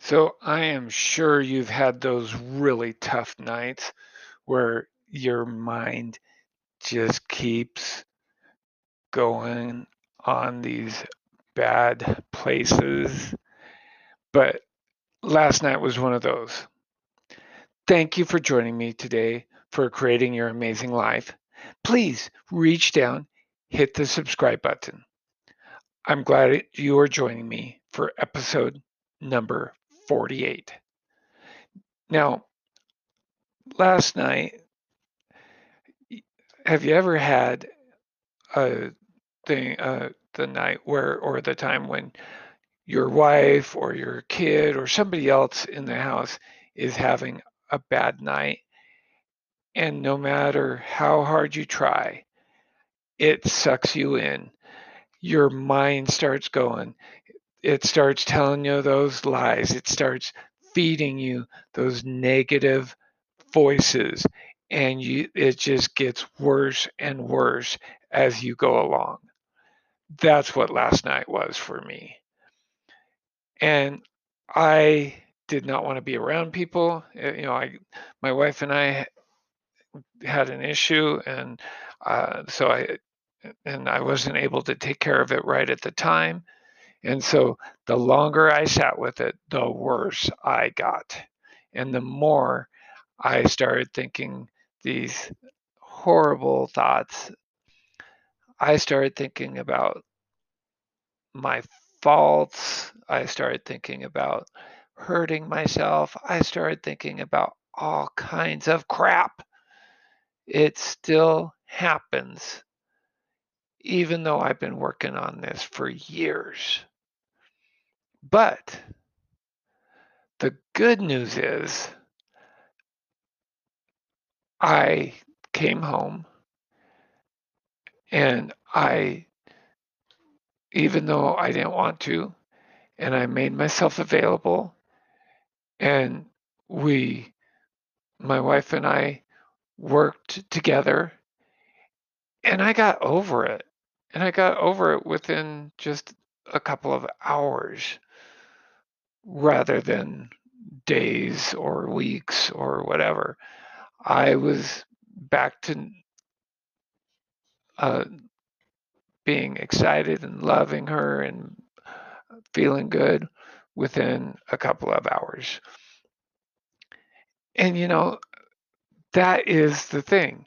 So I am sure you've had those really tough nights where your mind just keeps going on these bad places. But last night was one of those. Thank you for joining me today for creating your amazing life. Please reach down, hit the subscribe button. I'm glad you are joining me for episode number 48. Now, last night, have you ever had a thing, the night where, or the time when your wife or your kid or somebody else in the house is having a bad night, and no matter how hard you try, it sucks you in. Your mind starts going. It starts telling you those lies. It starts feeding you those negative voices. And it just gets worse and worse as you go along. That's what last night was for me. And I did not want to be around people. My wife and I had an issue, and so I wasn't able to take care of it right at the time. And so the longer I sat with it, the worse I got. And the more I started thinking these horrible thoughts, I started thinking about my faults. I started thinking about hurting myself. I started thinking about all kinds of crap. It still happens, even though I've been working on this for years. But the good news is I came home, and even though I didn't want to, and I made myself available, and my wife and I worked together, and I got over it. And I got over it within just a couple of hours rather than days or weeks or whatever. I was back to being excited and loving her and feeling good within a couple of hours. And, that is the thing.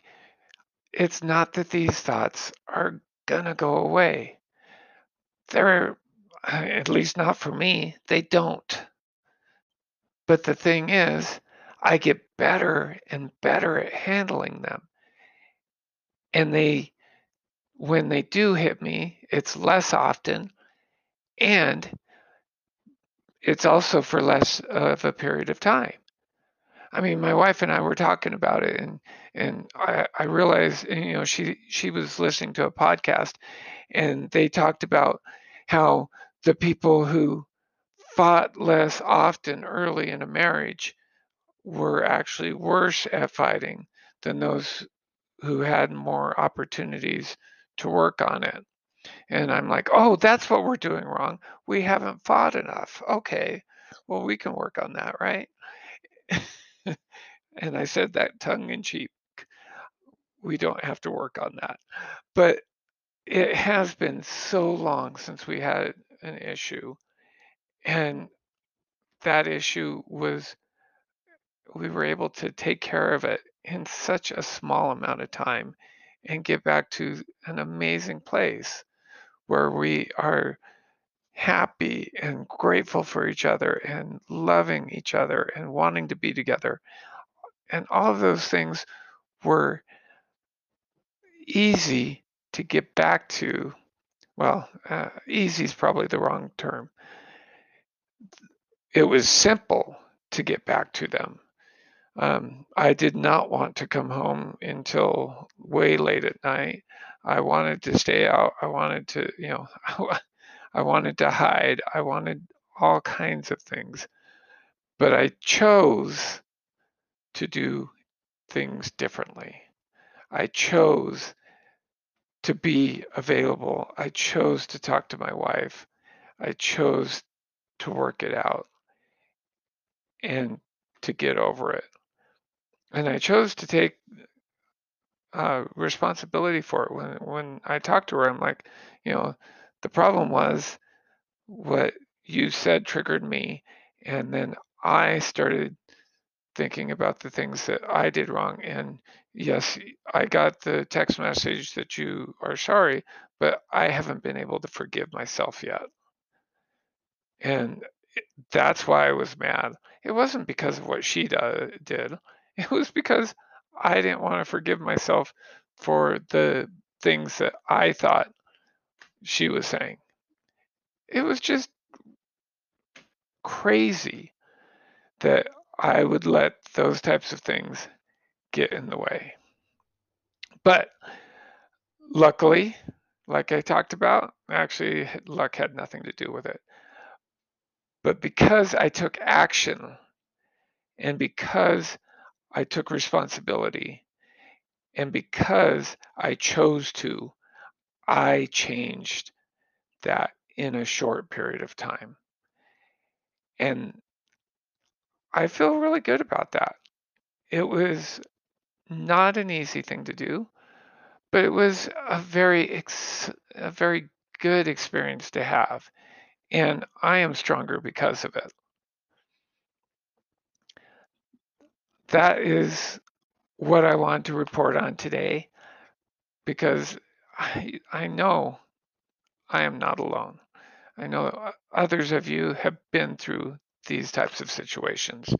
It's not that these thoughts are going to go away. They're, at least not for me, they don't. But the thing is, I get better and better at handling them. And when they do hit me, it's less often. And it's also for less of a period of time. I mean, my wife and I were talking about it, and I realized, she was listening to a podcast, and they talked about how the people who fought less often early in a marriage were actually worse at fighting than those who had more opportunities to work on it. And I'm like, oh, that's what we're doing wrong. We haven't fought enough. Okay, well, we can work on that, right? And I said that tongue-in-cheek. We don't have to work on that. But it has been so long since we had an issue. And that issue was, we were able to take care of it in such a small amount of time and get back to an amazing place where we are happy and grateful for each other and loving each other and wanting to be together. And all of those things were easy to get back to. Well, easy is probably the wrong term. It was simple to get back to them. I did not want to come home until way late at night. I wanted to stay out. I wanted to, I wanted to hide. I wanted all kinds of things. But I chose to do things differently. I chose to be available. I chose to talk to my wife. I chose to work it out. and to get over it. And I chose to take responsibility for it. When I talked to her, I'm like, you know, the problem was what you said triggered me. And then I started thinking about the things that I did wrong. And yes, I got the text message that you are sorry, but I haven't been able to forgive myself yet. And that's why I was mad. It wasn't because of what she did. It was because I didn't want to forgive myself for the things that I thought she was saying. It was just crazy that I would let those types of things get in the way. But luckily, like I talked about, actually luck had nothing to do with it. But because I took action and because I took responsibility and because I chose to, I changed that in a short period of time. And I feel really good about that. It was not an easy thing to do, but it was a very good experience to have. And I am stronger because of it. That is what I want to report on today, because I know I am not alone. I know others of you have been through these types of situations.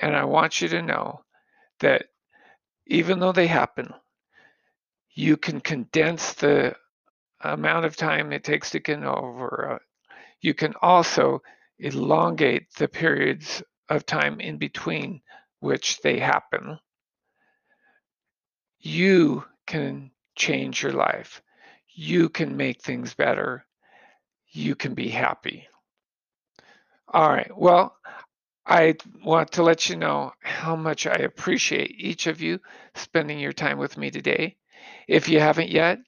And I want you to know that even though they happen, you can condense the amount of time it takes to get over. You can also elongate the periods of time in between which they happen. You can change your life. You can make things better. You can be happy. All right, well, I want to let you know how much I appreciate each of you spending your time with me today. If you haven't yet,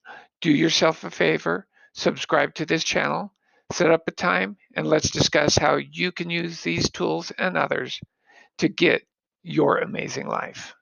do yourself a favor, subscribe to this channel, set up a time, and let's discuss how you can use these tools and others to get your amazing life.